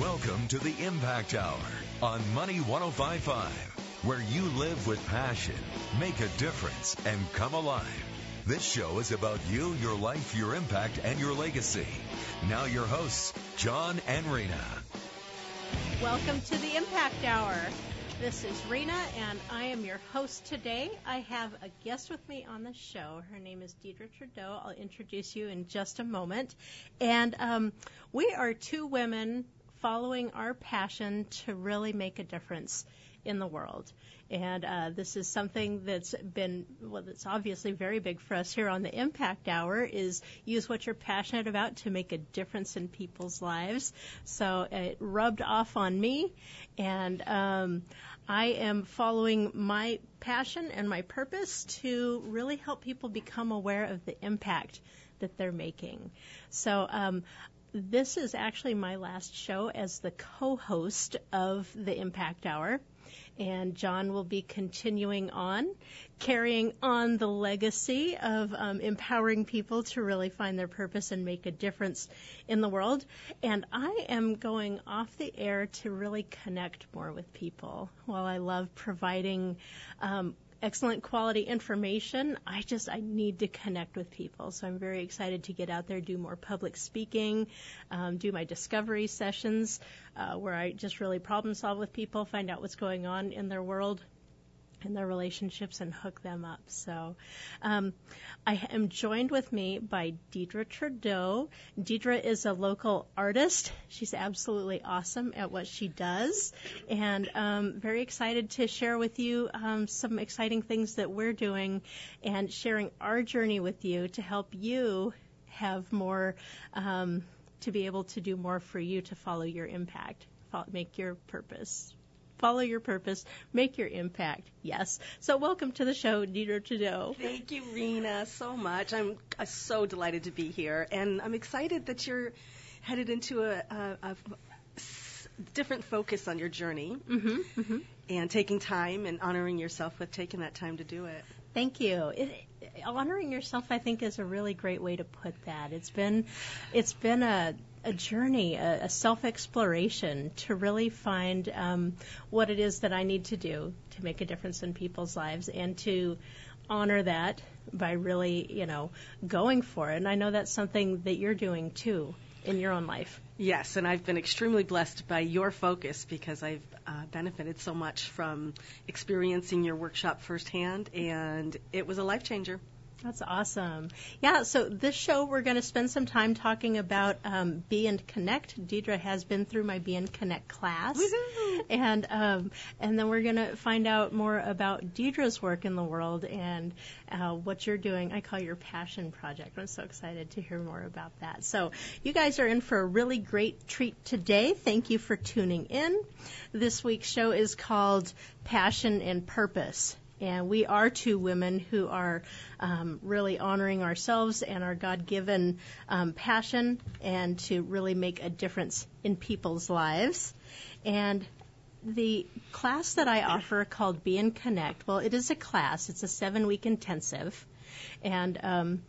Welcome to the Impact Hour on Money 105.5, where you live with passion, make a difference, and come alive. This show is about you, your life, your impact, and your legacy. Now your hosts, John and Rena. Welcome to the Impact Hour. This is Rena, and I am your host today. I have a guest with me on the show. Her name is Deidre Trudeau. I'll introduce you in just a moment. And we are two women following our passion to really make a difference in the world. And this is something that's been, well, that's obviously very big for us here on the Impact Hour, is use what you're passionate about to make a difference in people's lives. So it rubbed off on me, and I am following my passion and my purpose to really help people become aware of the impact that they're making. So this is actually my last show as the co-host of the Impact Hour. And John will be continuing on, carrying on the legacy of empowering people to really find their purpose and make a difference in the world. And I am going off the air to really connect more with people. While I love providing excellent quality information, I need to connect with people. So I'm very excited to get out there, do more public speaking, do my discovery sessions where I just really problem solve with people, find out what's going on in their world and their relationships and hook them up. So I am joined with me by Deidre Trudeau. Deidre is a local artist. She's absolutely awesome at what she does, and very excited to share with you some exciting things that we're doing and sharing our journey with you to help you have more, to be able to do more for you, to follow your impact, make your purpose. Follow your purpose, make your impact. Yes. So welcome to the show, Deidre Trudeau. Thank you, Rena, so much. I'm so delighted to be here, and I'm excited that you're headed into a different focus on your journey, and taking time and honoring yourself with taking that time to do it. Thank you. Honoring yourself, I think, is a really great way to put that. It's been a journey, a self-exploration to really find what it is that I need to do to make a difference in people's lives and to honor that by really, going for it. And I know that's something that you're doing, too, in your own life. Yes, and I've been extremely blessed by your focus because I've benefited so much from experiencing your workshop firsthand, and it was a life changer. That's awesome. Yeah, so this show we're going to spend some time talking about Be and Connect. Deidre has been through my Be and Connect class. Woo-hoo! And then we're going to find out more about Deidre's work in the world and what you're doing. I call your passion project. I'm so excited to hear more about that. So you guys are in for a really great treat today. Thank you for tuning in. This week's show is called Passion and Purpose. And we are two women who are really honoring ourselves and our God-given passion and to really make a difference in people's lives. And the class that I offer called Be and Connect, well, it is a class. It's a 7-week intensive. And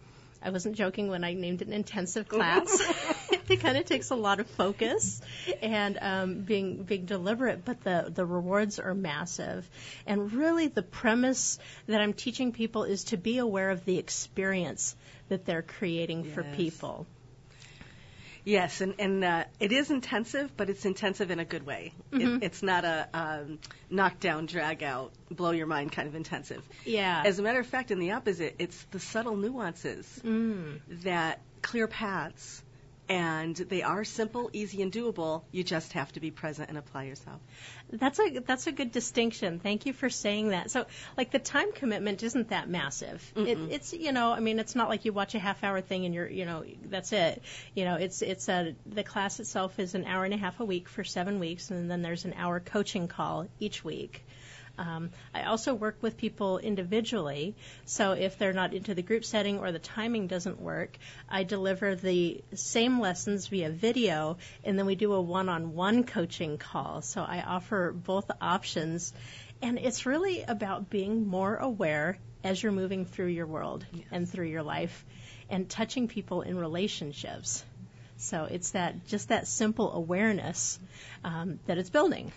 I wasn't joking when I named it an intensive class. It kind of takes a lot of focus and being deliberate, but the rewards are massive. And really the premise that I'm teaching people is to be aware of the experience that they're creating for people. Yes, and it is intensive, but it's intensive in a good way. Mm-hmm. It's not a knock-down, drag-out, blow-your-mind kind of intensive. Yeah. As a matter of fact, in the opposite, it's the subtle nuances that clear paths, and they are simple, easy, and doable. You just have to be present and apply yourself. That's a good distinction. Thank you for saying that. So, like, the time commitment isn't that massive. It's it's not like you watch a half-hour thing and you're, that's it. The class itself is an hour and a half a week for 7 weeks, and then there's an hour coaching call each week. I also work with people individually, so if they're not into the group setting or the timing doesn't work, I deliver the same lessons via video, and then we do a one-on-one coaching call. So I offer both options, and it's really about being more aware as you're moving through your world and through your life and touching people in relationships. So it's that just that simple awareness that it's building.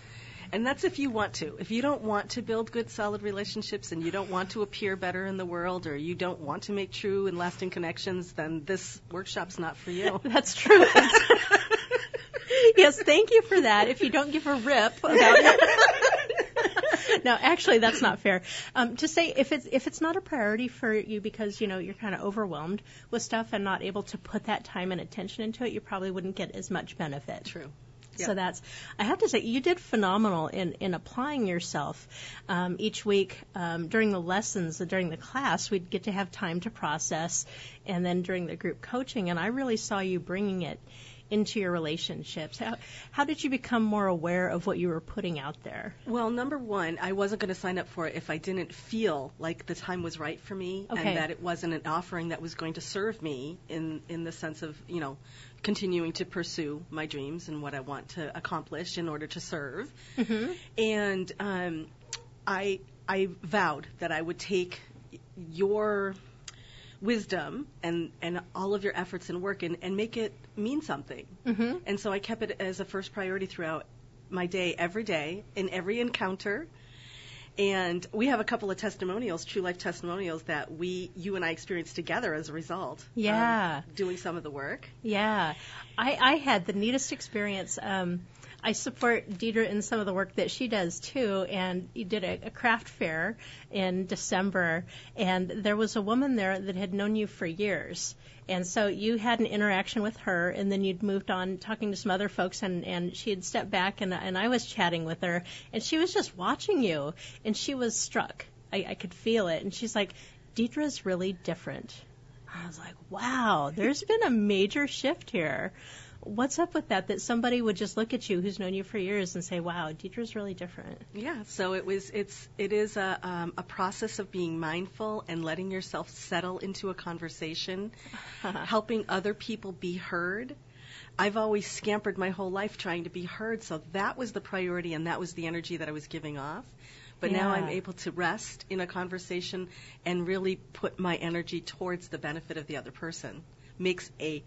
And that's if you want to. If you don't want to build good, solid relationships and you don't want to appear better in the world or you don't want to make true and lasting connections, then this workshop's not for you. That's true. Yes, thank you for that. If you don't give a rip about it. No, actually, that's not fair. To say if it's not a priority for you because, you know, you're kind of overwhelmed with stuff and not able to put that time and attention into it, you probably wouldn't get as much benefit. True. So that's, I have to say, you did phenomenal in applying yourself each week during the lessons, during the class, we'd get to have time to process, and then during the group coaching, and I really saw you bringing it into your relationships. How did you become more aware of what you were putting out there? Well, number one, I wasn't going to sign up for it if I didn't feel like the time was right for me and that it wasn't an offering that was going to serve me in the sense of, you know, continuing to pursue my dreams and what I want to accomplish in order to serve. Mm-hmm. And I vowed that I would take your wisdom and all of your efforts and work and make it mean something. Mm-hmm. And so I kept it as a first priority throughout my day, in every encounter. And we have a couple of testimonials, true life testimonials, that you and I experienced together as a result. Yeah. Doing some of the work. Yeah. I had the neatest experience. I support Deidre in some of the work that she does, too, and you did a craft fair in December, and there was a woman there that had known you for years, and so you had an interaction with her, and then you'd moved on talking to some other folks, and she had stepped back, and I was chatting with her, and she was just watching you, and she was struck. I could feel it, and she's like, Deidre's really different. I was like, wow, there's been a major shift here. What's up with that somebody would just look at you who's known you for years and say, wow, Deidre's really different? Yeah, so it is a process of being mindful and letting yourself settle into a conversation, helping other people be heard. I've always scampered my whole life trying to be heard, so that was the priority and that was the energy that I was giving off. But now I'm able to rest in a conversation and really put my energy towards the benefit of the other person. Makes a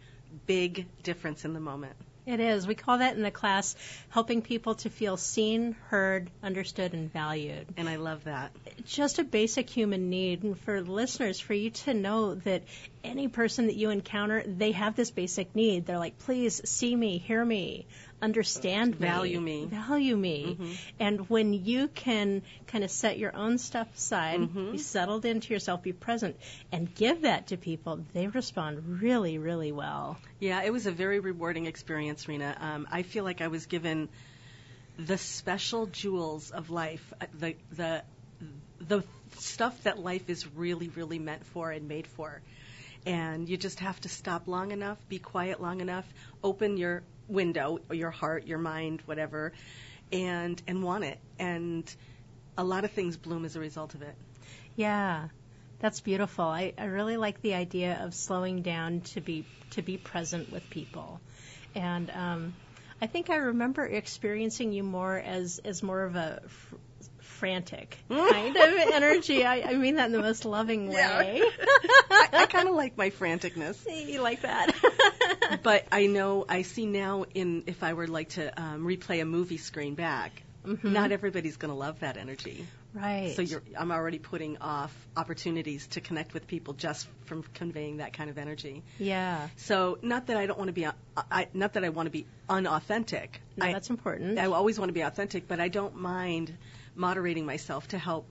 big difference in the moment. It is. We call that in the class helping people to feel seen, heard, understood, and valued. And I love that. Just a basic human need. And for listeners, for you to know that any person that you encounter, they have this basic need. They're like, please see me, hear me, understand me. Value me. Mm-hmm. And when you can kind of set your own stuff aside, mm-hmm. be settled into yourself, be present, and give that to people, they respond really, really well. Yeah, it was a very rewarding experience, Rena. I feel like I was given the special jewels of life, the stuff that life is really, really meant for and made for. And you just have to stop long enough, be quiet long enough, open your window, your heart, your mind, whatever, and want it. And a lot of things bloom as a result of it. Yeah, that's beautiful. I really like the idea of slowing down to be present with people. And I think I remember experiencing you more as more of a frantic kind of energy. I mean that in the most loving way. Yeah. I kind of like my franticness. You like that. But I know, I see now if I were like to replay a movie screen back, mm-hmm. not everybody's going to love that energy. Right. So I'm already putting off opportunities to connect with people just from conveying that kind of energy. Yeah. So not that I don't want to be, not that I want to be unauthentic. No, that's important. I always want to be authentic, but I don't mind moderating myself to help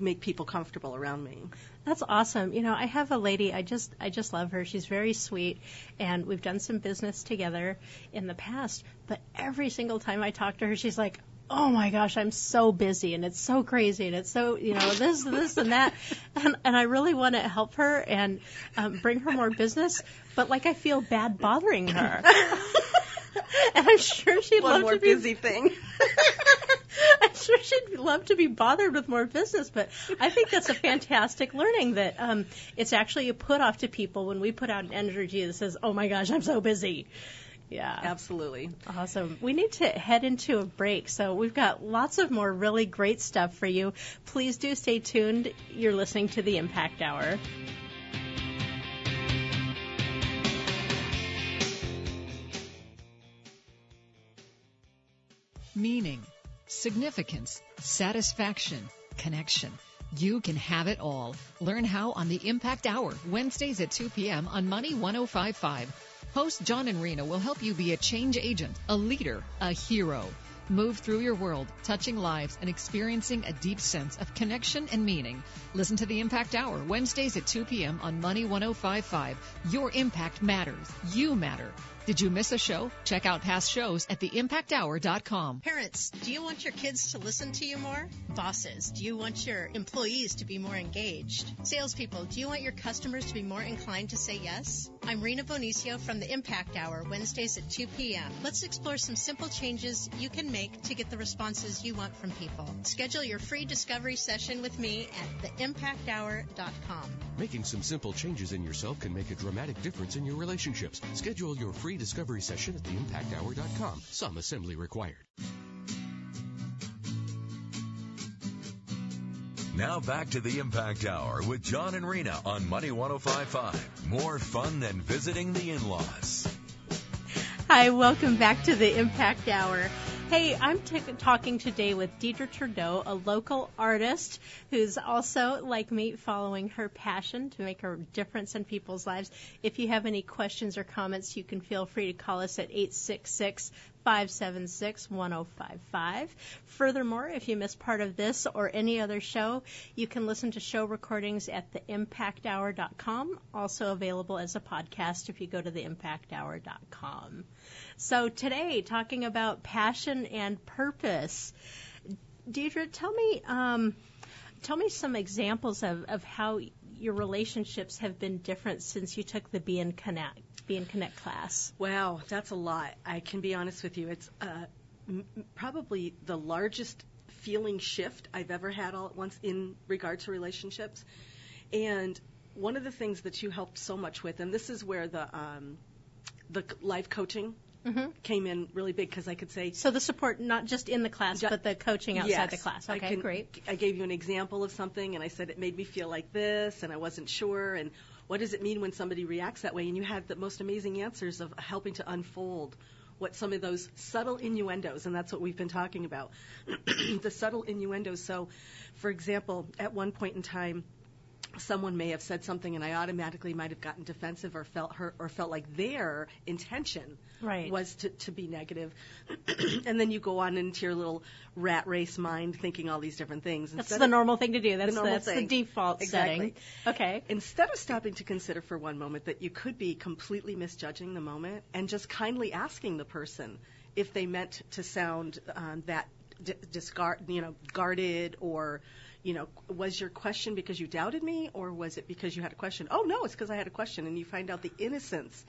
make people comfortable around me. That's awesome. You know, I have a lady, I just love her. She's very sweet, and we've done some business together in the past, but every single time I talk to her, she's like, oh my gosh, I'm so busy, and it's so crazy, and it's so, you know, this and that, and I really want to help her and bring her more business, but like I feel bad bothering her. And I'm sure she'd love to be... One more busy thing. I'm sure she'd love to be bothered with more business, but I think that's a fantastic learning that it's actually a put-off to people when we put out an energy that says, oh, my gosh, I'm so busy. Yeah. Absolutely. Awesome. We need to head into a break, so we've got lots of more really great stuff for you. Please do stay tuned. You're listening to The Impact Hour. meaning, significance, satisfaction, connection. You can have it all. Learn how on the Impact Hour, Wednesdays at 2 p.m. on Money 105.5. Hosts John and Rena will help you be a change agent, a leader, a hero. Move through your world, touching lives and experiencing a deep sense of connection and meaning. Listen to the Impact Hour, Wednesdays at 2 p.m. on Money 105.5. Your impact matters. You matter. Did you miss a show? Check out past shows at theimpacthour.com. Parents, do you want your kids to listen to you more? Bosses, do you want your employees to be more engaged? Salespeople, do you want your customers to be more inclined to say yes? I'm Rena Bonicio from the Impact Hour, Wednesdays at 2 p.m. Let's explore some simple changes you can make to get the responses you want from people. Schedule your free discovery session with me at theimpacthour.com. Making some simple changes in yourself can make a dramatic difference in your relationships. Schedule your free discovery session at theimpacthour.com. Some assembly required. Now back to the Impact Hour with John and Rena on Money 105.5. More fun than visiting the in-laws. Hi, welcome back to the Impact Hour. Hey, I'm talking today with Deidre Trudeau, a local artist who's also, like me, following her passion to make a difference in people's lives. If you have any questions or comments, you can feel free to call us at 866-576-1055. Furthermore, if you miss part of this or any other show, you can listen to show recordings at theimpacthour.com, also available as a podcast if you go to theimpacthour.com. So today, talking about passion and purpose, Deidre, tell me some examples of how your relationships have been different since you took the Be and Connect class. Wow, that's a lot. I can be honest with you. It's probably the largest feeling shift I've ever had all at once in regard to relationships. And one of the things that you helped so much with, and this is where the life coaching came in really big, because I could say... So the support, not just in the class, but the coaching outside the class. Okay, great. I gave you an example of something, and I said it made me feel like this, and I wasn't sure, and what does it mean when somebody reacts that way? And you had the most amazing answers of helping to unfold what some of those subtle innuendos, and that's what we've been talking about, the subtle innuendos. So, for example, at one point in time, someone may have said something, and I automatically might have gotten defensive or felt hurt or felt like their intention was to be negative. And then you go on into your little rat race mind thinking all these different things. That's the normal thing to do. That's the default setting. Okay. Instead of stopping to consider for one moment that you could be completely misjudging the moment and just kindly asking the person if they meant to sound that guarded, or... You know, was your question because you doubted me, or was it because you had a question? Oh, no, it's because I had a question. And you find out the innocence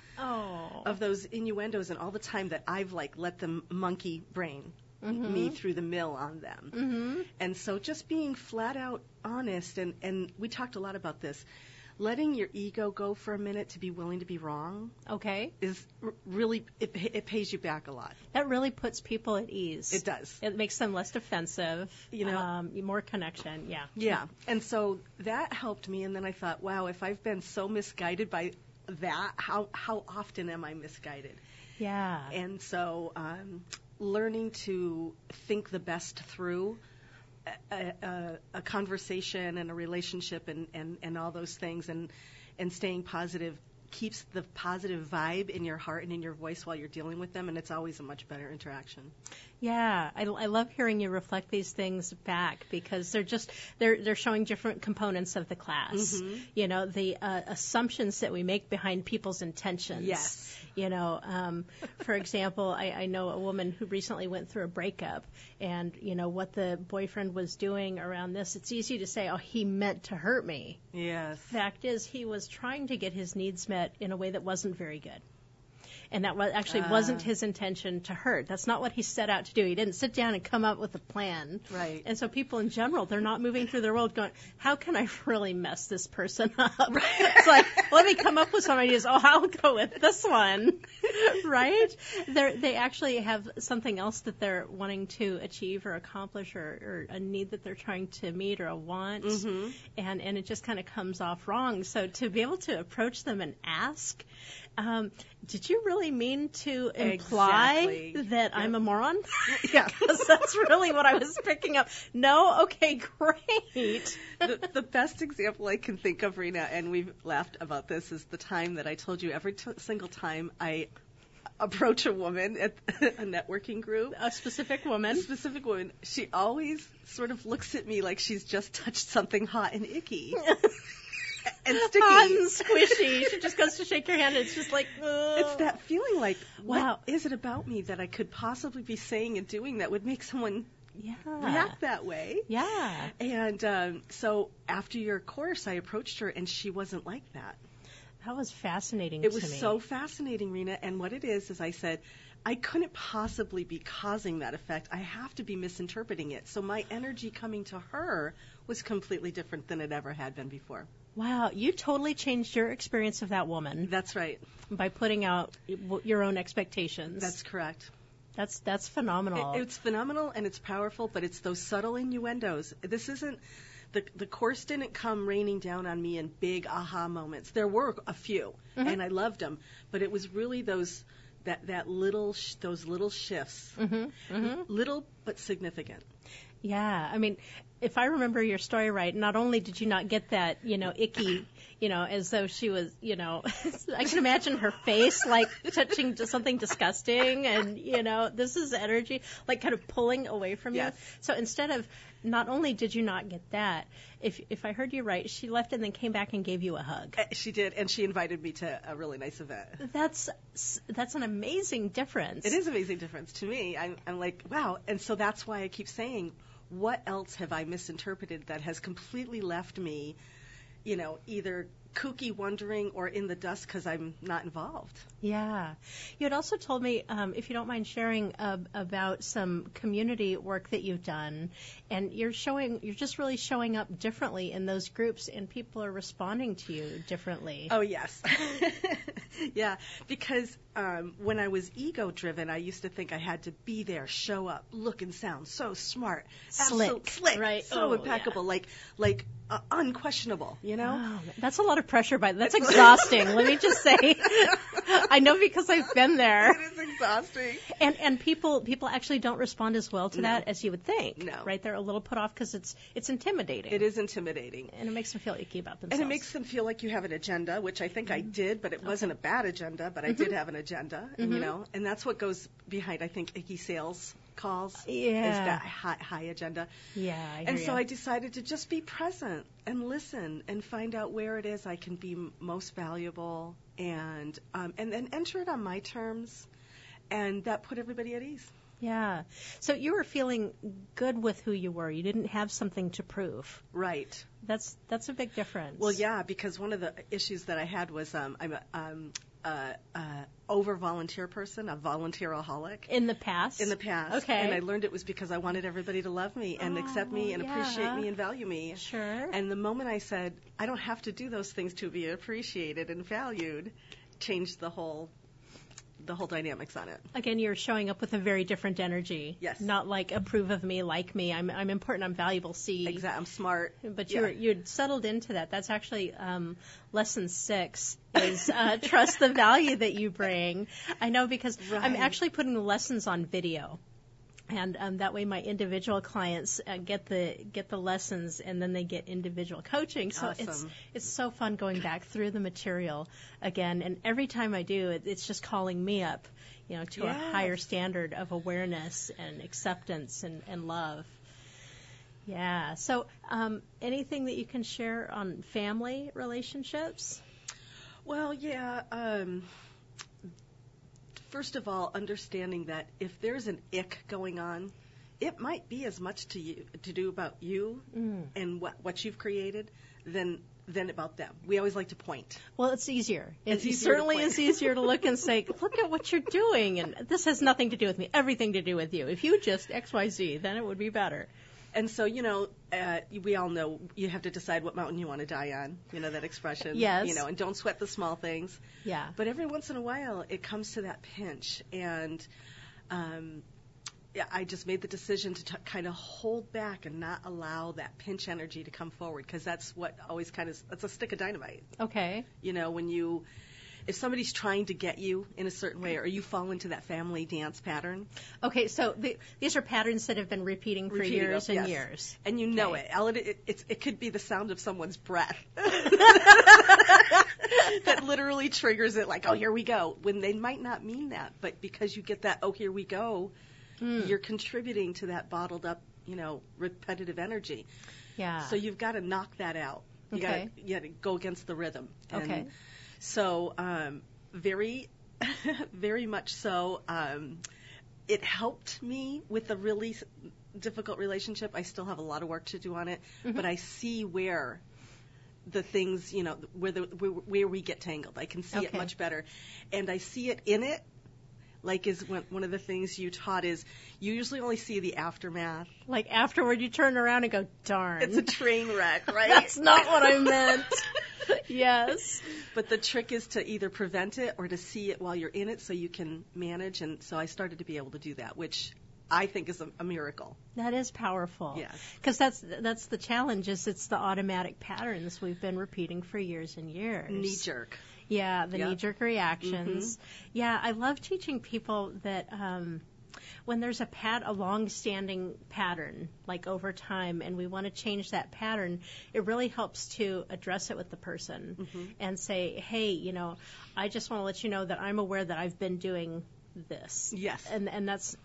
of those innuendos and all the time that I've, let the monkey brain me through the mill on them. And so just being flat out honest, and we talked a lot about this, letting your ego go for a minute to be willing to be wrong is really, it pays you back a lot. That really puts people at ease. It does. It makes them less defensive, more connection, Yeah, and so that helped me, and then I thought, wow, if I've been so misguided by that, how often am I misguided? Yeah. And so learning to think the best through a conversation and a relationship and all those things and staying positive keeps the positive vibe in your heart and in your voice while you're dealing with them, and it's always a much better interaction. Yeah, I love hearing you reflect these things back, because they're showing different components of the class. You know, the assumptions that we make behind people's intentions. Yes. You know, for example, I know a woman who recently went through a breakup, and you know what the boyfriend was doing around this. It's easy to say, oh, he meant to hurt me. Yes. Fact is, he was trying to get his needs met in a way that wasn't very good. And that actually wasn't his intention to hurt. That's not what he set out to do. He didn't sit down and come up with a plan. Right. And so people in general, they're not moving through their world going, how can I really mess this person up? Right. It's like, let me come up with some ideas. Oh, I'll go with this one. Right? They actually have something else that they're wanting to achieve or accomplish, or a need that they're trying to meet, or a want. And it just kind of comes off wrong. So to be able to approach them and ask, did you really really mean to imply that I'm a moron? Yeah. Because that's really what I was picking up. No? Okay, great. The best example I can think of, Rena, and we've laughed about this, is the time that I told you every single time I approach a woman at a networking group. A specific woman. She always sort of looks at me like she's just touched something hot and icky. And sticky. Hot and squishy. She just goes to shake your hand and it's just like, ugh. It's that feeling like, wow, what is it about me that I could possibly be saying and doing that would make someone react that way? Yeah. And so after your course, I approached her and she wasn't like that. That was fascinating to me. It was so fascinating, Rena. And what it is I said, I couldn't possibly be causing that effect. I have to be misinterpreting it. So my energy coming to her was completely different than it ever had been before. Wow, you totally changed your experience of that woman. That's right. By putting out your own expectations. That's correct. That's phenomenal. It's phenomenal and it's powerful, but it's those subtle innuendos. This isn't, the course didn't come raining down on me in big aha moments. There were a few, and I loved them, but it was really those those little shifts, little but significant. Yeah, I mean, if I remember your story right, not only did you not get that, icky, as though she was, I can imagine her face, like, touching something disgusting and, this is energy, like, kind of pulling away from you. So instead of, not only did you not get that, if I heard you right, she left and then came back and gave you a hug. She did, and she invited me to a really nice event. That's an amazing difference. It is an amazing difference to me. I'm like, wow, and so that's why I keep saying, what else have I misinterpreted that has completely left me, either kooky wondering or in the dust because I'm not involved? Yeah. You had also told me, if you don't mind sharing, about some community work that you've done, and you're just really showing up differently in those groups, and people are responding to you differently. Oh, yes. Yeah, because when I was ego-driven, I used to think I had to be there, show up, look and sound so smart, slick, right? So impeccable, like unquestionable. That's a lot of pressure. That's exhausting. Let me just say, I know because I've been there. It is exhausting. And people actually don't respond as well to that as you would think. No, right? They're a little put off because it's intimidating. It is intimidating, and it makes them feel icky about themselves. And it makes them feel like you have an agenda, which I think I did, but it wasn't a bad agenda. But I did have an agenda, and that's what goes behind, I think, icky sales calls is that high agenda. Yeah, I hear. And so I decided to just be present and listen and find out where it is I can be most valuable, and then enter it on my terms, and that put everybody at ease. Yeah. So you were feeling good with who you were. You didn't have something to prove. Right. That's a big difference. Well, yeah, because one of the issues that I had was I'm a over-volunteer person, a volunteeraholic. In the past. Okay. And I learned it was because I wanted everybody to love me and accept me and appreciate me and value me. Sure. And the moment I said, I don't have to do those things to be appreciated and valued, changed the whole dynamics on it. Again, you're showing up with a very different energy. Yes. Not like approve of me, like me. I'm important. I'm valuable. See. Exactly. I'm smart. But you'd settled into that. That's actually lesson 6 is trust the value that you bring. I know because I'm actually putting lessons on video. And that way, my individual clients get the lessons, and then they get individual coaching. So it's so fun going back through the material again. And every time I do, it's just calling me up, to a higher standard of awareness and acceptance and love. Yeah. So anything that you can share on family relationships? Well, yeah. First of all, understanding that if there's an ick going on, it might be as much to do about you and what you've created than about them. We always like to point. Well, it's easier. It's easier to look and say, look at what you're doing, and this has nothing to do with me, everything to do with you. If you just X, Y, Z, then it would be better. And so, we all know you have to decide what mountain you want to die on, that expression. Yes. And don't sweat the small things. Yeah. But every once in a while, it comes to that pinch. And I just made the decision to kind of hold back and not allow that pinch energy to come forward, because that's what always that's a stick of dynamite. Okay. When you if somebody's trying to get you in a certain way, or you fall into that family dance pattern. Okay, so these are patterns that have been repeating for years and years. And you know it could be the sound of someone's breath that literally triggers it, like, oh, here we go, when they might not mean that. But because you get that, oh, here we go, you're contributing to that bottled up, repetitive energy. Yeah. So you've got to knock that out. You got to go against the rhythm. And so very, very much so. It helped me with a really difficult relationship. I still have a lot of work to do on it, but I see where the things, where we get tangled. I can see it much better, and I see it in it. Like, is one of the things you taught is you usually only see the aftermath. Like, afterward, you turn around and go, darn. It's a train wreck, right? That's not what I meant. Yes. But the trick is to either prevent it or to see it while you're in it so you can manage. And so I started to be able to do that, which I think is a miracle. That is powerful. Yes. Because that's the challenge, is it's the automatic patterns we've been repeating for years and years. Knee-jerk. Yeah, the knee-jerk reactions. Mm-hmm. Yeah, I love teaching people that when there's a long-standing pattern, like over time, and we want to change that pattern, it really helps to address it with the person and say, hey, I just want to let you know that I'm aware that I've been doing this. Yes. And that's,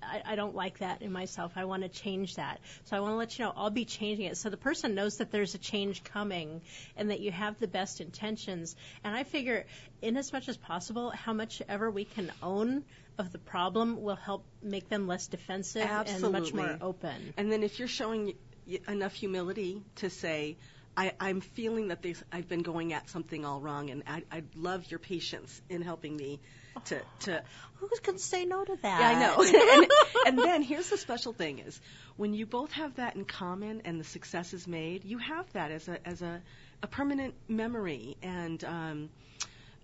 I don't like that in myself. I want to change that. So I want to let you know I'll be changing it. So the person knows that there's a change coming and that you have the best intentions. And I figure, in as much as possible, how much ever we can own of the problem will help make them less defensive and much more open. And then if you're showing enough humility to say, I'm feeling that I've been going at something all wrong, and I love your patience in helping me to Who can say no to that? Yeah, I know. and then here's the special thing is, when you both have that in common and the success is made, you have that as a permanent memory and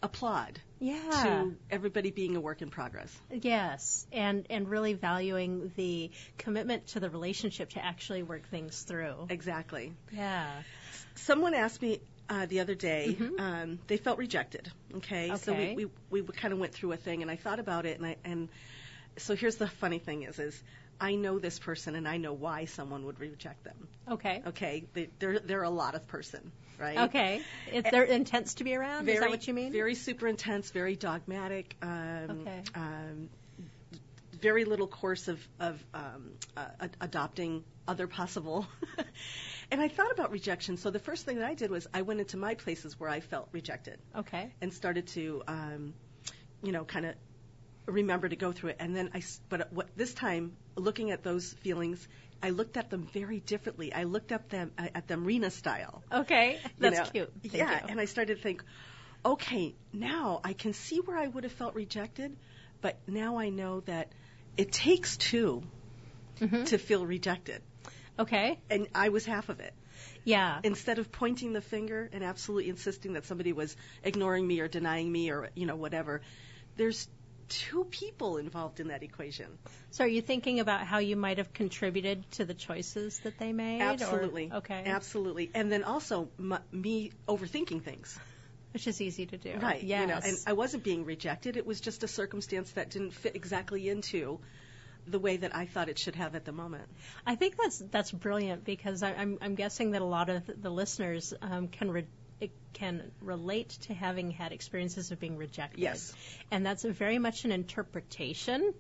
applaud to everybody being a work in progress. Yes, and really valuing the commitment to the relationship to actually work things through. Exactly. Yeah. Someone asked me the other day, they felt rejected. Okay. So we kind of went through a thing, and I thought about it, and so here's the funny thing is I know this person, and I know why someone would reject them. Okay. They're a lot of person, right? Okay. If they're intense to be around, is that what you mean? Very super intense, very dogmatic. Very little course of adopting other possible. And I thought about rejection. So the first thing that I did was I went into my places where I felt rejected. Okay. And started to, kind of remember to go through it. And then this time, looking at those feelings, I looked at them very differently. I looked at them Rena style. Okay. That's cute. Thank you. And I started to think, okay, now I can see where I would have felt rejected, but now I know that it takes two to feel rejected. Okay. And I was half of it. Yeah. Instead of pointing the finger and absolutely insisting that somebody was ignoring me or denying me or, whatever, there's two people involved in that equation. So are you thinking about how you might have contributed to the choices that they made? Absolutely. Absolutely. And then also me overthinking things. Which is easy to do. Right. Yes. And I wasn't being rejected. It was just a circumstance that didn't fit exactly into the way that I thought it should have at the moment. I think that's brilliant, because I'm guessing that a lot of the listeners can relate to having had experiences of being rejected. Yes. And that's very much an interpretation.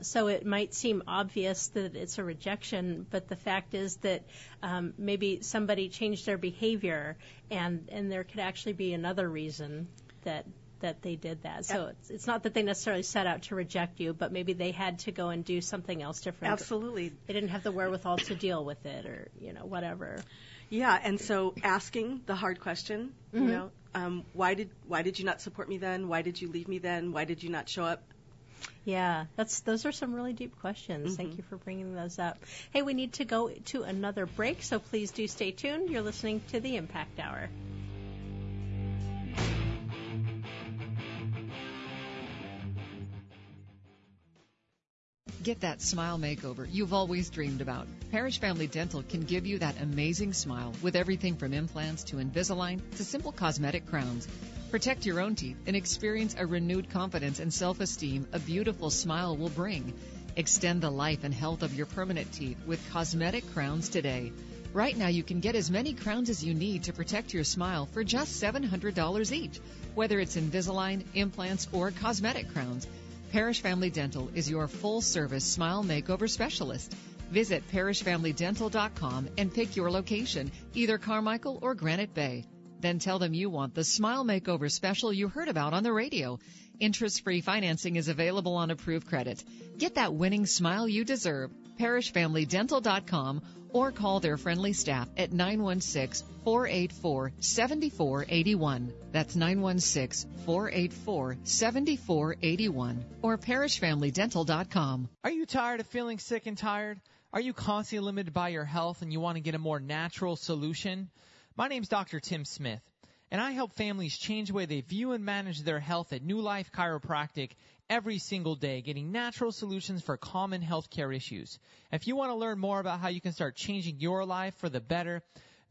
So it might seem obvious that it's a rejection, but the fact is that maybe somebody changed their behavior, and there could actually be another reason that they did that. So it's not that they necessarily set out to reject you, but maybe they had to go and do something else different. Absolutely. They didn't have the wherewithal to deal with it, or, whatever. Yeah, and so asking the hard question, why did you not support me then? Why did you leave me then? Why did you not show up? Yeah, those are some really deep questions. Thank you for bringing those up. Hey, we need to go to another break, so please do stay tuned. You're listening to The Impact Hour. Get that smile makeover you've always dreamed about. Parish Family Dental can give you that amazing smile with everything from implants to Invisalign to simple cosmetic crowns. Protect your own teeth and experience a renewed confidence and self-esteem a beautiful smile will bring. Extend the life and health of your permanent teeth with cosmetic crowns today. Right now, you can get as many crowns as you need to protect your smile for just $700 each, whether it's Invisalign, implants, or cosmetic crowns. Parish Family Dental is your full-service smile makeover specialist. Visit parishfamilydental.com and pick your location, either Carmichael or Granite Bay. Then tell them you want the Smile Makeover special you heard about on the radio. Interest-free financing is available on approved credit. Get that winning smile you deserve. parishfamilydental.com or call their friendly staff at 916-484-7481. That's 916-484-7481 or parishfamilydental.com. Are you tired of feeling sick and tired? Are you constantly limited by your health and you want to get a more natural solution? My name's Dr. Tim Smith, and I help families change the way they view and manage their health at New Life Chiropractic every single day, getting natural solutions for common healthcare issues. If you want to learn more about how you can start changing your life for the better,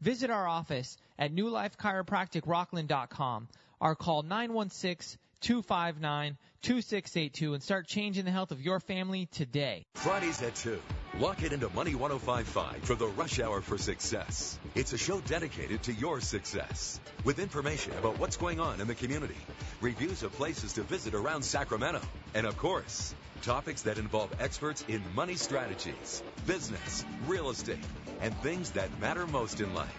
visit our office at newlifechiropracticrockland.com or call 916-259-2682 and start changing the health of your family today. Fridays at 2. Lock it into Money 105.5 for the Rush Hour for Success. It's a show dedicated to your success, with information about what's going on in the community, reviews of places to visit around Sacramento, and, of course, topics that involve experts in money strategies, business, real estate, and things that matter most in life.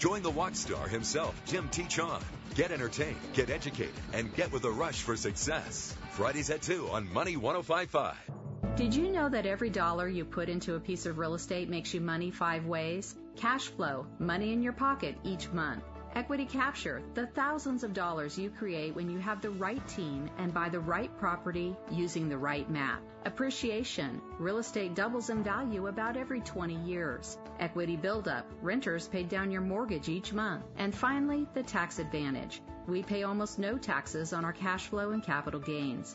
Join the walk star himself, Jim T. Chon. Get entertained, get educated, and get with the Rush for Success. Fridays at 2 on Money 105.5. Did you know that every dollar you put into a piece of real estate makes you money 5 ways? Cash flow, money in your pocket each month. Equity capture, the thousands of dollars you create when you have the right team and buy the right property using the right map. Appreciation, real estate doubles in value about every 20 years. Equity buildup, renters pay down your mortgage each month. And finally, the tax advantage. We pay almost no taxes on our cash flow and capital gains.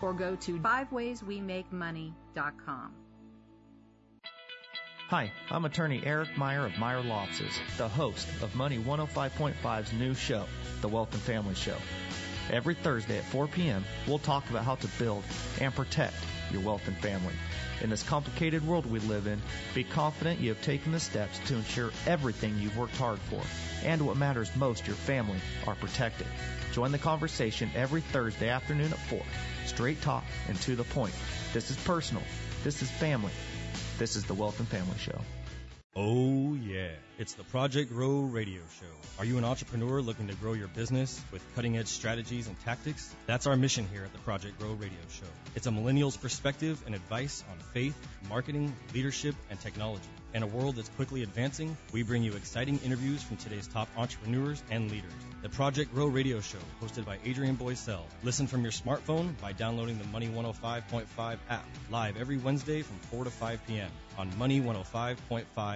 Or go to 5wayswemakmoney.com. Hi, I'm attorney Eric Meyer of Meyer Loftzes, the host of Money 105.5's new show, The Wealth and Family Show. Every Thursday at 4 p.m., we'll talk about how to build and protect your wealth and family. In this complicated world we live in, be confident you have taken the steps to ensure everything you've worked hard for and what matters most, your family, are protected. Join the conversation every Thursday afternoon at 4. Straight talk and to the point. This is personal. This is family. This is the Wealth and Family Show. Oh, yeah. It's the Project Grow Radio Show. Are you an entrepreneur looking to grow your business with cutting-edge strategies and tactics? That's our mission here at the Project Grow Radio Show. It's a millennial's perspective and advice on faith, marketing, leadership, and technology. In a world that's quickly advancing, we bring you exciting interviews from today's top entrepreneurs and leaders. The Project Grow Radio Show, hosted by Adrian Boisel. Listen from your smartphone by downloading the Money 105.5 app, live every Wednesday from 4 to 5 p.m. on Money 105.5 FM.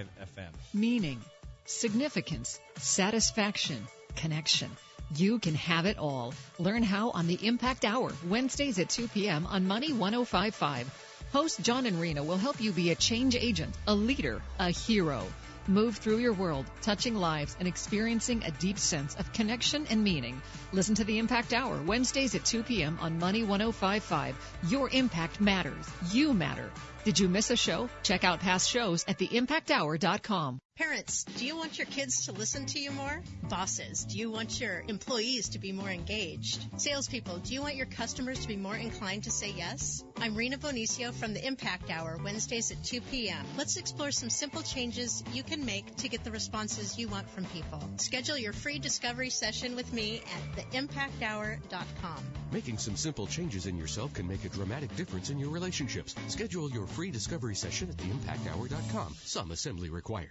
Meaning, significance, satisfaction, connection. You can have it all. Learn how on the Impact Hour, Wednesdays at 2 p.m. on Money 105.5. Host John and Rena will help you be a change agent, a leader, a hero. Move through your world, touching lives and experiencing a deep sense of connection and meaning. Listen to the Impact Hour, Wednesdays at 2 p.m. on Money 105.5. Your impact matters. You matter. Did you miss a show? Check out past shows at theimpacthour.com. Parents, do you want your kids to listen to you more? Bosses, do you want your employees to be more engaged? Salespeople, do you want your customers to be more inclined to say yes? I'm Rena Bonicio from the Impact Hour, Wednesdays at 2 p.m. Let's explore some simple changes you can make to get the responses you want from people. Schedule your free discovery session with me at theimpacthour.com. Making some simple changes in yourself can make a dramatic difference in your relationships. Schedule your free discovery session at theimpacthour.com. Some assembly required.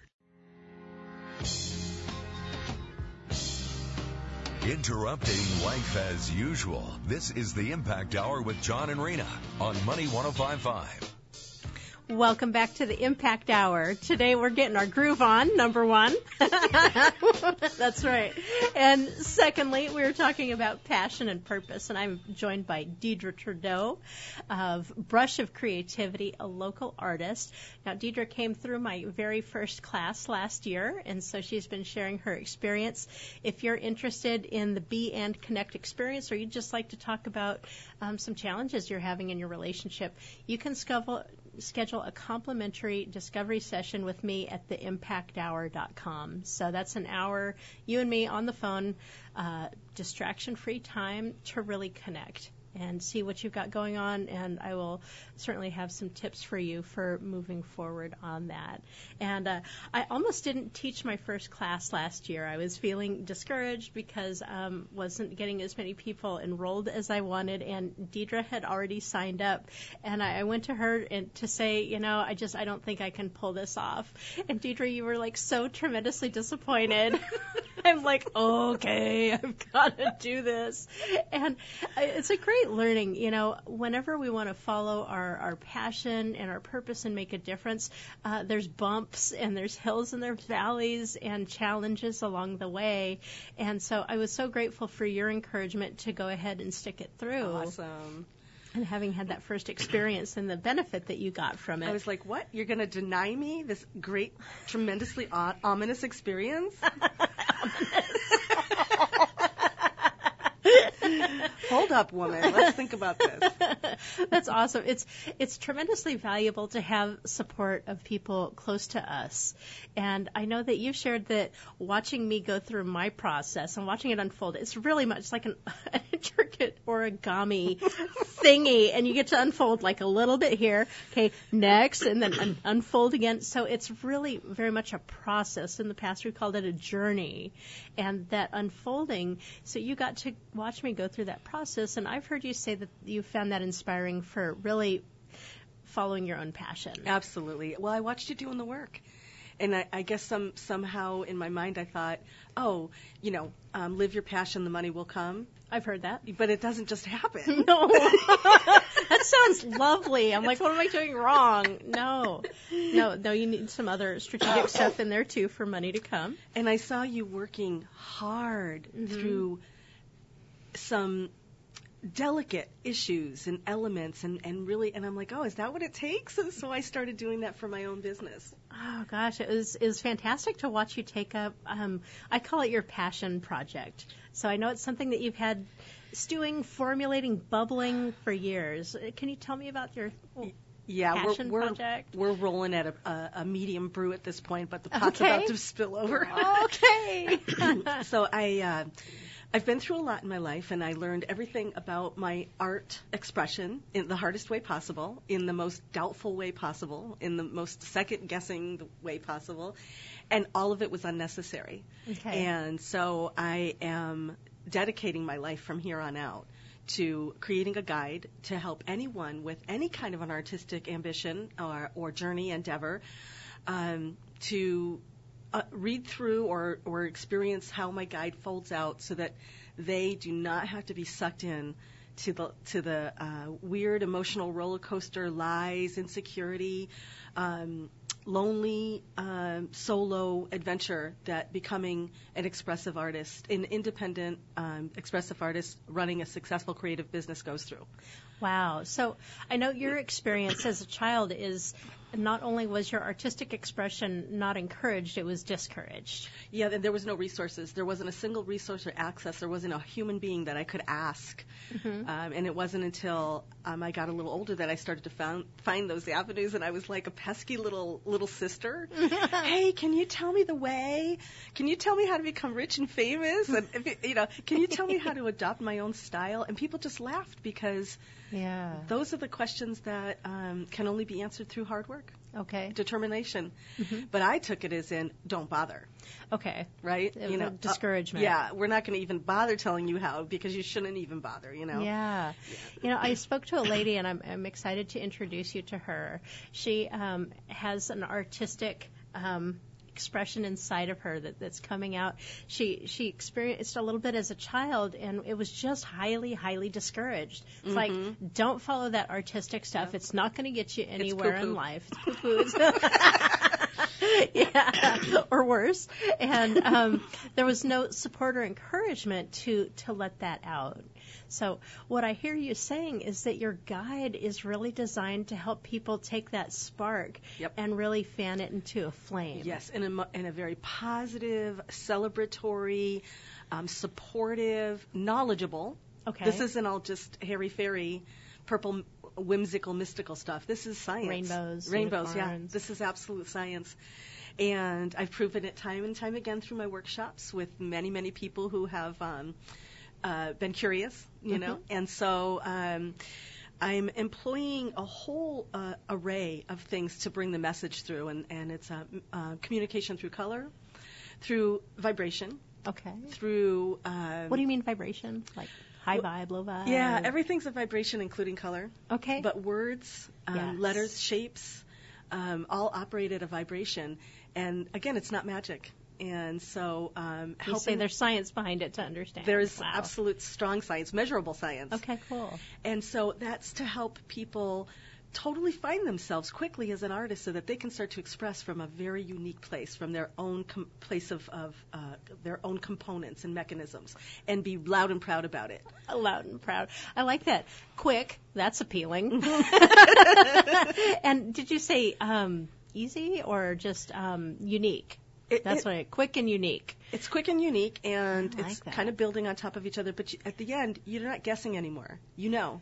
Interrupting life as usual. This is the Impact Hour with John and Rena on Money 105.5. Welcome back to the Impact Hour. Today we're getting our groove on, number one. That's right. And secondly, we were talking about passion and purpose, and I'm joined by Deidre Trudeau of Brush of Creativity, a local artist. Now, Deidre came through my very first class last year, and so she's been sharing her experience. If you're interested in the Be and Connect experience, or you'd just like to talk about some challenges you're having in your relationship, you can schedule a complimentary discovery session with me at theimpacthour.com. So that's an hour, you and me on the phone, distraction-free time to really connect and see what you've got going on, and I will certainly have some tips for you for moving forward on that. And I almost didn't teach my first class last year. I was feeling discouraged because wasn't getting as many people enrolled as I wanted, and Deidre had already signed up. And I went to her and to say, you know, I don't think I can pull this off. And Deidre, you were like so tremendously disappointed. I'm like, okay, I've got to do this. And it's a great learning, you know, whenever we want to follow our passion and our purpose and make a difference, there's bumps and there's hills and there's valleys and challenges along the way. And so I was so grateful for your encouragement to go ahead and stick it through. Awesome. And having had that first experience and the benefit that you got from it. I was like, what? You're going to deny me this great, tremendously ominous experience? Hold up, woman. Let's think about this. That's awesome. It's tremendously valuable to have support of people close to us. And I know that you've shared that watching me go through my process and watching it unfold, it's really much like an intricate origami thingy. And you get to unfold like a little bit here, okay, next, and then unfold again. So it's really very much a process. In the past, we called it a journey. And that unfolding, so you got to watch me go through that process, and I've heard you say that you found that inspiring for really following your own passion. Absolutely. Well, I watched you doing the work, and I guess somehow in my mind I thought, live your passion, the money will come. I've heard that. But it doesn't just happen. No. That sounds lovely. I'm like, what am I doing wrong? No, you need some other strategic stuff in there, too, for money to come. And I saw you working hard through some delicate issues and elements and I'm like, oh, is that what it takes? And so I started doing that for my own business. Oh gosh, it was fantastic to watch you take up, I call it your passion project. So I know it's something that you've had stewing, formulating, bubbling for years. Can you tell me about your passion project? We're rolling at a medium brew at this point, but the pot's about to spill over. Okay. So I've been through a lot in my life, and I learned everything about my art expression in the hardest way possible, in the most doubtful way possible, in the most second-guessing way possible, and all of it was unnecessary. Okay. And so I am dedicating my life from here on out to creating a guide to help anyone with any kind of an artistic ambition or journey endeavor to read through or experience how my guide folds out so that they do not have to be sucked in to the weird emotional roller coaster, lies, insecurity, lonely solo adventure that becoming an expressive artist, an independent expressive artist running a successful creative business goes through. Wow. So I know your experience as a child is not only was your artistic expression not encouraged, it was discouraged. Yeah, and there was no resources. There wasn't a single resource or access. There wasn't a human being that I could ask. Mm-hmm. And it wasn't until I got a little older that I started to find those avenues, and I was like a pesky little sister. Hey, can you tell me the way? Can you tell me how to become rich and famous? And can you tell me how to adopt my own style? And people just laughed because those are the questions that can only be answered through hard work. Okay. Determination. Mm-hmm. But I took it as in, don't bother. Okay. Right? It was discouragement. We're not going to even bother telling you how because you shouldn't even bother, you know? Yeah. I spoke to a lady, and I'm excited to introduce you to her. She has an artistic expression inside of her that's coming out. She experienced a little bit as a child, and it was just highly, highly discouraged. It's like, don't follow that artistic stuff. Yeah. It's not going to get you anywhere in life. It's poo-poo. Yeah, or worse. And there was no support or encouragement to let that out. So what I hear you saying is that your guide is really designed to help people take that spark and really fan it into a flame. Yes, in a very positive, celebratory, supportive, knowledgeable. Okay. This isn't all just hairy-fairy, purple, whimsical, mystical stuff. this is science. Rainbows, yeah. This is absolute science. And I've proven it time and time again through my workshops with many, many people who have... been curious, you know, and so I'm employing a whole array of things to bring the message through, and it's communication through color, through vibration. Okay. Through... what do you mean vibration? Like high vibe, low vibe? Yeah, everything's a vibration, including color. Okay. But words, letters, shapes, all operate at a vibration. And again, it's not magic. And so, you say there's science behind it to understand. There is absolute strong science, measurable science. Okay, cool. And so that's to help people totally find themselves quickly as an artist, so that they can start to express from a very unique place, from their own place of their own components and mechanisms, and be loud and proud about it. Loud and proud. I like that. Quick. That's appealing. And did you say easy or just unique? That's right. Quick and unique. It's quick and unique, and it's kind of building on top of each other. But at the end, you're not guessing anymore. You know.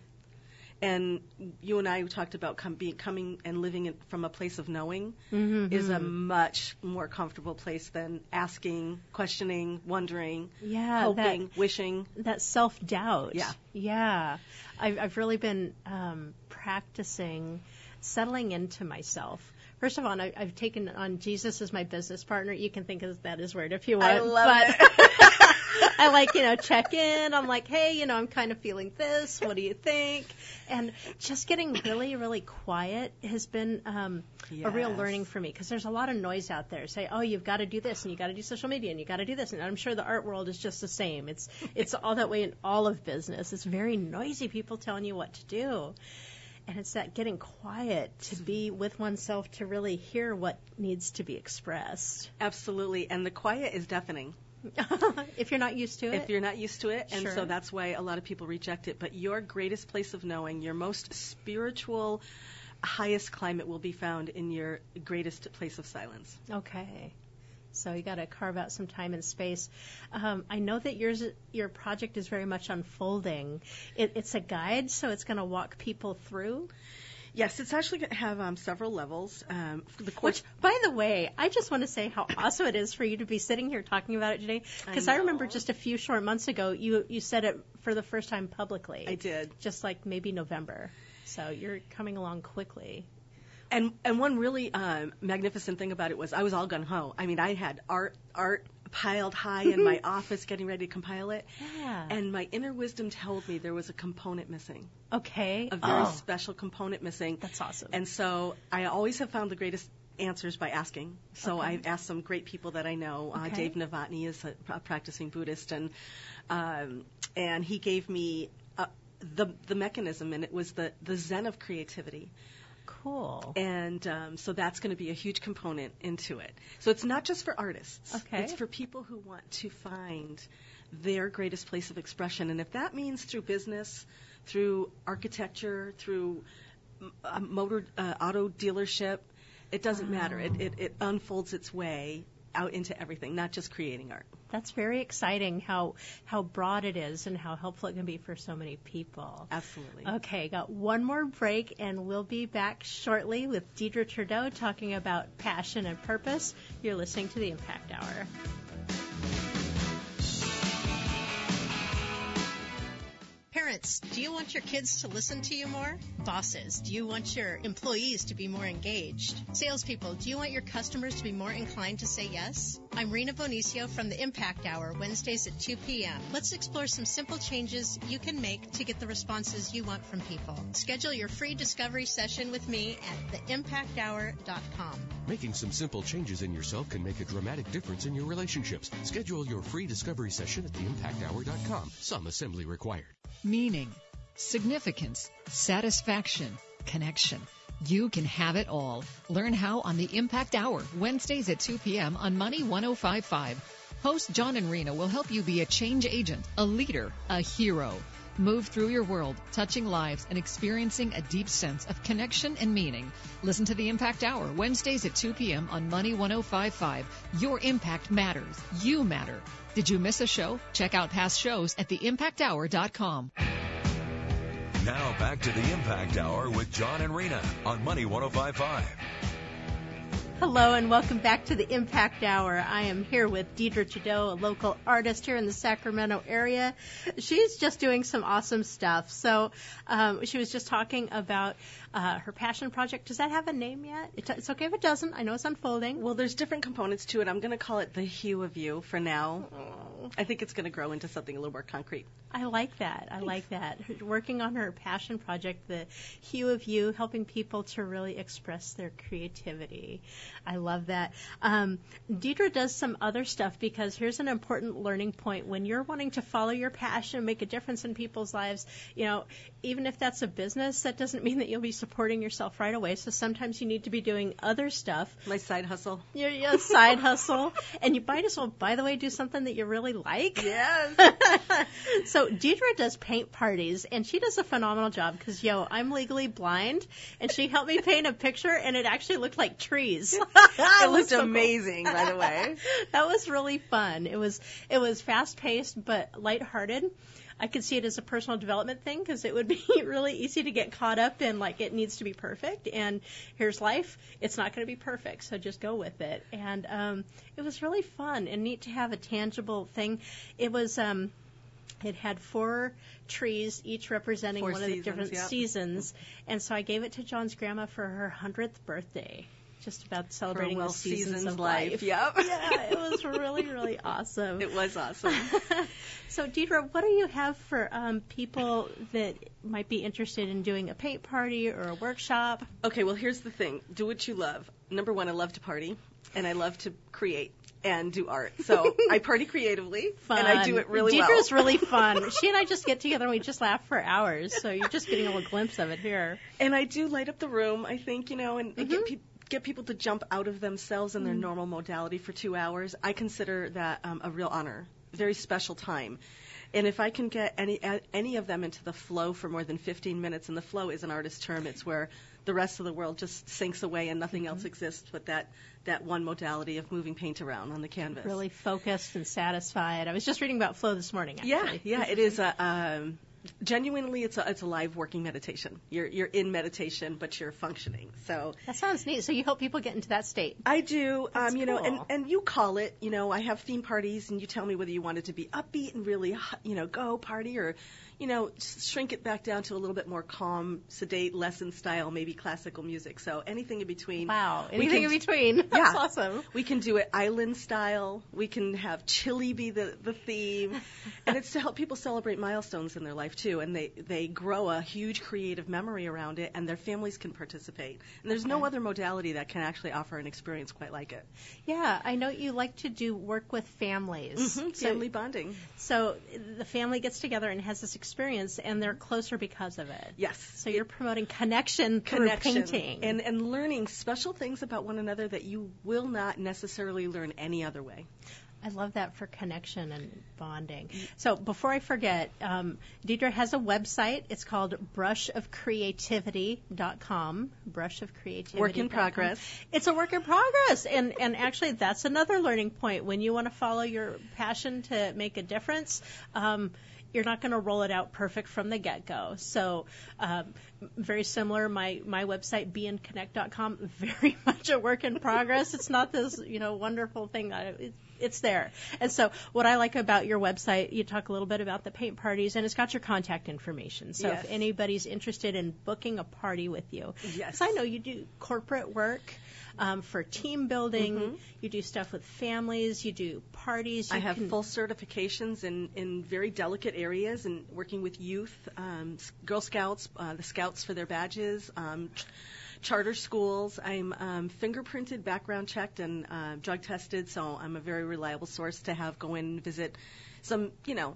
And you and I talked about coming and living from a place of knowing is a much more comfortable place than asking, questioning, wondering, hoping, wishing. That self-doubt. Yeah. Yeah. I've really been practicing settling into myself. First of all, I've taken on Jesus as my business partner. You can think of that as weird if you want. I love it. I check in. I'm like, hey, I'm kind of feeling this. What do you think? And just getting really, really quiet has been a real learning for me, because there's a lot of noise out there. Say, oh, you've got to do this, and you've got to do social media, and you've got to do this. And I'm sure the art world is just the same. It's all that way in all of business. It's very noisy, people telling you what to do. And it's that getting quiet to be with oneself, to really hear what needs to be expressed. Absolutely. And the quiet is deafening. If you're not used to it. And so that's why a lot of people reject it. But your greatest place of knowing, your most spiritual, highest climate will be found in your greatest place of silence. Okay. So you got to carve out some time and space. I know that your project is very much unfolding. It's a guide, so it's going to walk people through. Yes, it's actually going to have several levels. Which, by the way, I just want to say how awesome it is for you to be sitting here talking about it today, because I remember just a few short months ago you said it for the first time publicly. I did. Just like maybe November. So you're coming along quickly. And one really magnificent thing about it was I was all gung-ho. I mean, I had art piled high in my office getting ready to compile it. Yeah. And my inner wisdom told me there was a component missing. Okay. A very special component missing. That's awesome. And so I always have found the greatest answers by asking. So I've asked some great people that I know. Dave Novotny is a practicing Buddhist, and he gave me the mechanism, and it was the Zen of creativity. Cool. And so that's going to be a huge component into it. So it's not just for artists. Okay. It's for people who want to find their greatest place of expression. And if that means through business, through architecture, through a auto dealership, it doesn't matter. It unfolds its way out into everything, not just creating art. That's very exciting how broad it is and how helpful it can be for so many people. Absolutely. Okay, got one more break, and we'll be back shortly with Deidre Trudeau talking about passion and purpose. You're listening to the Impact Hour. Parents, do you want your kids to listen to you more? Bosses, do you want your employees to be more engaged? Salespeople, do you want your customers to be more inclined to say yes? I'm Rena Bonicio from the Impact Hour, Wednesdays at 2 p.m. Let's explore some simple changes you can make to get the responses you want from people. Schedule your free discovery session with me at theimpacthour.com. Making some simple changes in yourself can make a dramatic difference in your relationships. Schedule your free discovery session at theimpacthour.com. Some assembly required. Meaning, significance, satisfaction, connection. You can have it all. Learn how on the Impact Hour, Wednesdays at 2 p.m. on Money 105.5. Host John and Rena will help you be a change agent, a leader, a hero. Move through your world, touching lives and experiencing a deep sense of connection and meaning. Listen to the Impact Hour, Wednesdays at 2 p.m. on Money 105.5. Your impact matters. You matter. Did you miss a show? Check out past shows at theimpacthour.com. Now back to the Impact Hour with John and Rena on Money 105.5. Hello and welcome back to the Impact Hour. I am here with Deidre Trudeau, a local artist here in the Sacramento area. She's just doing some awesome stuff. So she was just talking about her passion project. Does that have a name yet? It's okay if it doesn't. I know it's unfolding. Well, there's different components to it. I'm going to call it the Hue of You for now. Oh. I think it's going to grow into something a little more concrete. I like that. I like that. Working on her passion project, the Hue of You, helping people to really express their creativity. I love that. Deidre does some other stuff, because here's an important learning point. When you're wanting to follow your passion, make a difference in people's lives, you know, even if that's a business, that doesn't mean that you'll be supporting yourself right away. So sometimes you need to be doing other stuff. My side hustle. Your side hustle. And you might as well, by the way, do something that you really like. Yes. So Deidre does paint parties, and she does a phenomenal job, because, yo, I'm legally blind, and she helped me paint a picture, and it actually looked like trees. It looked so amazing, cool. By the way. That was really fun. It was fast-paced but lighthearted. I could see it as a personal development thing, because it would be really easy to get caught up in, like, it needs to be perfect, and here's life. It's not going to be perfect, so just go with it. And it was really fun and neat to have a tangible thing. It was... It had 4 trees, each representing one of the different seasons. And so I gave it to John's grandma for her 100th birthday, just about celebrating the seasons of life. Yep. Yeah, it was really, really awesome. It was awesome. So, Deidre, what do you have for people that might be interested in doing a paint party or a workshop? Okay, well, here's the thing. Do what you love. Number one, I love to party, and I love to create and do art. So I party creatively, fun. And I do it really well. Deidre's really fun. She and I just get together and we just laugh for hours. So you're just getting a little glimpse of it here. And I do light up the room, I think, you know, and get people to jump out of themselves in their normal modality for 2 hours. I consider that a real honor, very special time. And if I can get any of them into the flow for more than 15 minutes, and the flow is an artist term, it's where the rest of the world just sinks away and nothing else exists but that one modality of moving paint around on the canvas. Really focused and satisfied. I was just reading about flow this morning, actually. Yeah, it is genuinely, it's a live working meditation. You're in meditation, but you're functioning. So that sounds neat. So you help people get into that state. I do. You cool. know, and you call it. You know, I have theme parties, and you tell me whether you want it to be upbeat and really, you know, go party, or, you know, shrink it back down to a little bit more calm, sedate, lesson style, maybe classical music. So anything in between. Wow, anything in between. Yeah. That's awesome. We can do it island style. We can have Chile be the theme, and it's to help people celebrate milestones in their life too, and they grow a huge creative memory around it, and their families can participate. And there's no other modality that can actually offer an experience quite like it. Yeah, I know you like to do work with families. Family bonding. So the family gets together and has this experience, and they're closer because of it. Yes. So you're promoting connection through painting. And learning special things about one another that you will not necessarily learn any other way. I love that for connection and bonding. So before I forget, Deidre has a website. It's called brushofcreativity.com. Brush of Creativity. Work in progress. It's a work in progress. And actually, that's another learning point. When you want to follow your passion to make a difference, you're not going to roll it out perfect from the get-go. So very similar, my website, beandconnect.com, very much a work in progress. It's not this, you know, wonderful thing. It's it's there. And so what I like about your website, you talk a little bit about the paint parties, and it's got your contact information. So yes. if anybody's interested in booking a party with you, because yes. I know you do corporate work for team building, mm-hmm. you do stuff with families, you do parties. I have full certifications in very delicate areas and working with youth, Girl Scouts, the Scouts for their badges, charter schools. I'm fingerprinted, background checked, and drug tested, so I'm a very reliable source to have go in and visit some, you know,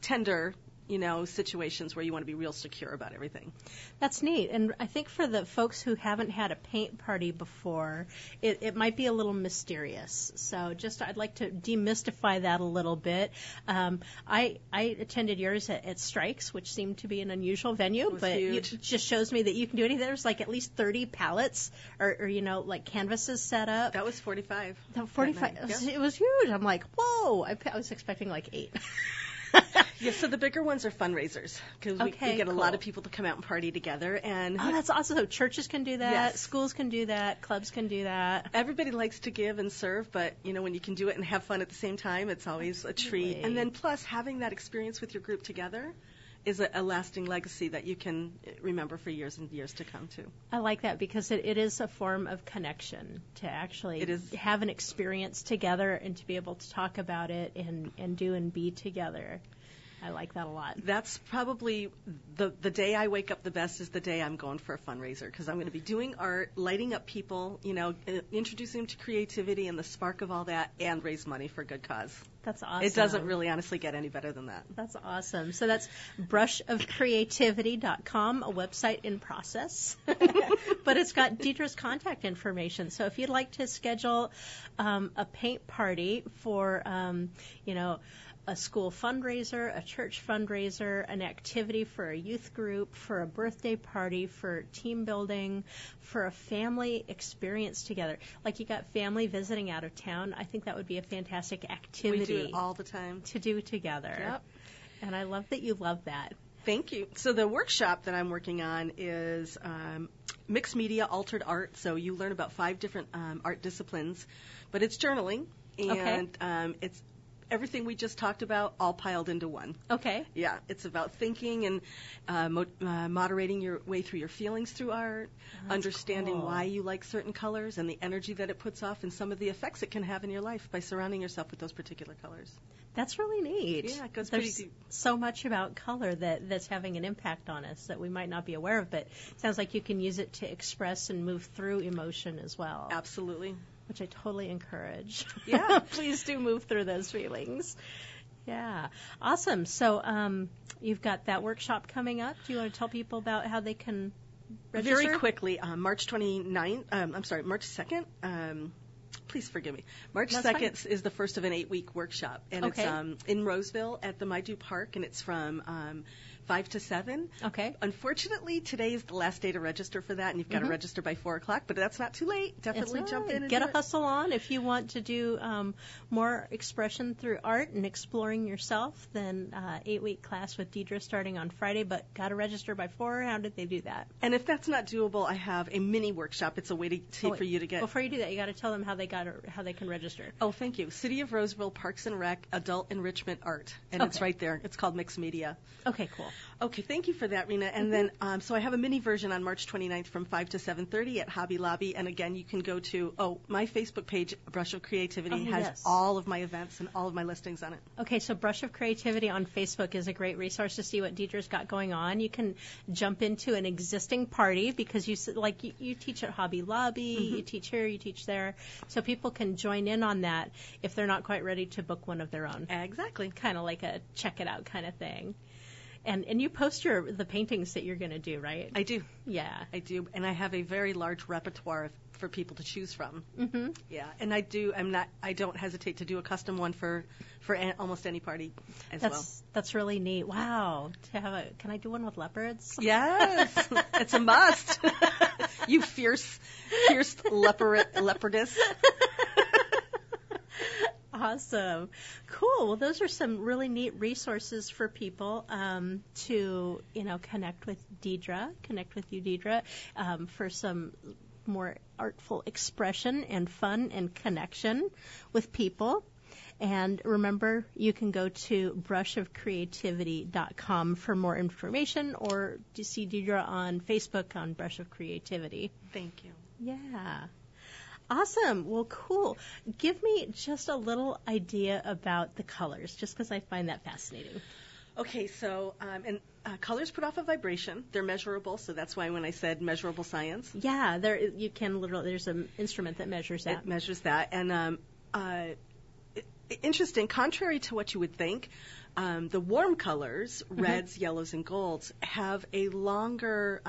tender, you know, situations where you want to be real secure about everything. That's neat. And I think for the folks who haven't had a paint party before, it might be a little mysterious. So just I'd like to demystify that a little bit. I attended yours at Strikes, which seemed to be an unusual venue, but it just shows me that you can do anything. There's like at least 30 pallets or you know, like canvases set up. That was 45. It was huge. I'm like, whoa. I was expecting like 8. Yeah, so the bigger ones are fundraisers because we get a lot of people to come out and party together. And that's awesome. So churches can do that. Yes. Schools can do that. Clubs can do that. Everybody likes to give and serve, but, you know, when you can do it and have fun at the same time, it's always a treat. And then plus having that experience with your group together is a lasting legacy that you can remember for years and years to come, too. I like that because it is a form of connection to actually have an experience together and to be able to talk about it and do and be together. I like that a lot. That's probably the day I wake up the best is the day I'm going for a fundraiser because I'm going to be doing art, lighting up people, you know, introducing them to creativity and the spark of all that and raise money for a good cause. That's awesome. It doesn't really honestly get any better than that. That's awesome. So that's brushofcreativity.com, a website in process. But it's got Deidre's contact information. So if you'd like to schedule a paint party for, you know, a school fundraiser, a church fundraiser, an activity for a youth group, for a birthday party, for team building, for a family experience together. Like you got family visiting out of town. I think that would be a fantastic activity. We do it all the time. To do together. Yep. And I love that you love that. Thank you. So the workshop that I'm working on is mixed media, altered art. So you learn about 5 different art disciplines, but it's journaling and it's everything we just talked about all piled into one. Okay. Yeah, it's about thinking and moderating your way through your feelings through art, understanding why you like certain colors and the energy that it puts off and some of the effects it can have in your life by surrounding yourself with those particular colors. That's really neat. Yeah, it goes pretty deep. So much about color that's having an impact on us that we might not be aware of, but it sounds like you can use it to express and move through emotion as well. Absolutely. Which I totally encourage. Yeah, please do move through those feelings. Yeah, awesome. So you've got that workshop coming up. Do you want to tell people about how they can register? Very quickly, March 2nd. Please forgive me. March 2nd is the first of an 8-week workshop, and it's in Roseville at the Maidu Park, and it's from 5 to 7. Okay. Unfortunately, today is the last day to register for that, and you've got to register by 4 o'clock, but that's not too late. Definitely jump in. Get a hustle on. If you want to do more expression through art and exploring yourself, then 8-week class with Deidre starting on Friday, but got to register by 4. How did they do that? And if that's not doable, I have a mini workshop. It's a way for you to get... Before you do that, you got to tell them how they can register. Oh, thank you. City of Roseville Parks and Rec, Adult Enrichment Art, and it's right there. It's called Mixed Media. Okay, cool. Okay, thank you for that, Rena. And then, so I have a mini version on March 29th from 5 to 7:30 at Hobby Lobby. And again, you can go to my Facebook page, Brush of Creativity, has all of my events and all of my listings on it. Okay, so Brush of Creativity on Facebook is a great resource to see what Deidre's got going on. You can jump into an existing party because you teach at Hobby Lobby, you teach here, you teach there, so people can join in on that if they're not quite ready to book one of their own. Exactly, kind of like a check it out kind of thing. And you post the paintings that you're going to do, right? I do. Yeah. I do. And I have a very large repertoire for people to choose from. Mm-hmm. Yeah. And I do. I don't hesitate to do a custom one for almost any party as well. That's really neat. Wow. Can I do one with leopards? Yes. It's a must. You fierce leopardess. Awesome. Cool. Well, those are some really neat resources for people to, you know, connect with you, Deidre, for some more artful expression and fun and connection with people. And remember, you can go to brushofcreativity.com for more information, or to see Deidre on Facebook on Brush of Creativity. Thank you. Yeah. Awesome. Well, cool. Give me just a little idea about the colors, just because I find that fascinating. Okay, so colors put off a vibration. They're measurable, so that's why when I said measurable science. Yeah, there you can literally. There's an instrument that measures that. It measures that, and interesting. Contrary to what you would think, the warm colors, reds, yellows, and golds, have a longer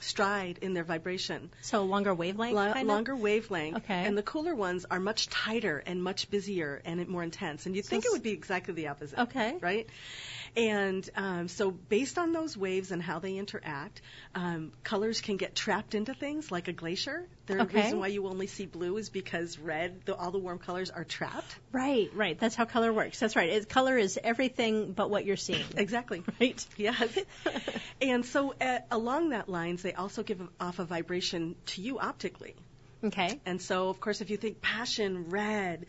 stride in their vibration. So longer wavelength? Longer wavelength. Okay. And the cooler ones are much tighter and much busier and more intense. And you'd think it would be exactly the opposite. Okay. Right? And so based on those waves and how they interact, colors can get trapped into things like a glacier. The reason why you only see blue is because red, all the warm colors are trapped. Right, right. That's how color works. That's right. Color is everything but what you're seeing. Exactly. Right? Yes. And so along that lines, they also give off a vibration to you optically. Okay. And so, of course, if you think passion, red,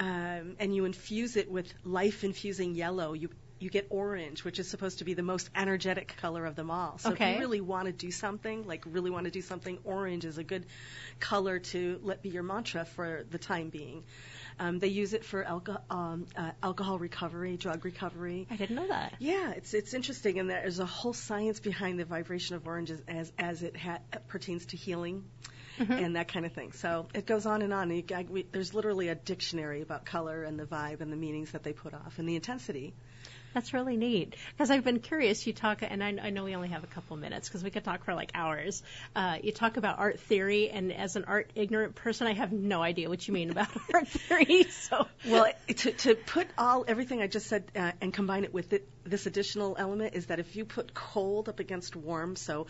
and you infuse it with life-infusing yellow, you get orange, which is supposed to be the most energetic color of them all. So if you really want to do something, orange is a good color to let be your mantra for the time being. They use it for alcohol recovery, drug recovery. I didn't know that. Yeah, it's interesting, and there's a whole science behind the vibration of oranges as it pertains to healing. Mm-hmm. And that kind of thing. So it goes on. And there's literally a dictionary about color and the vibe and the meanings that they put off and the intensity. That's really neat. Because I've been curious, you talk, and I know we only have a couple minutes because we could talk for like hours. You talk about art theory, and as an art ignorant person, I have no idea what you mean about art theory. So, well, to put everything I just said and combine it with this additional element is that if you put cold up against warm, so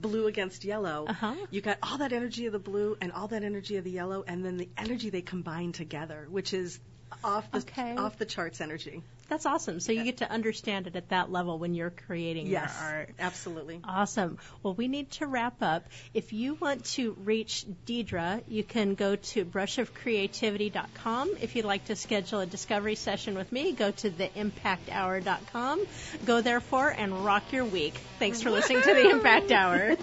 blue against yellow, you got all that energy of the blue and all that energy of the yellow, and then the energy they combine together, which is off the charts energy. That's awesome. So you get to understand it at that level when you're creating your art. Yes, absolutely. Awesome. Well, we need to wrap up. If you want to reach Deidre, you can go to brushofcreativity.com. If you'd like to schedule a discovery session with me, go to theimpacthour.com. Go there and rock your week. Thanks for listening to The Impact Hour.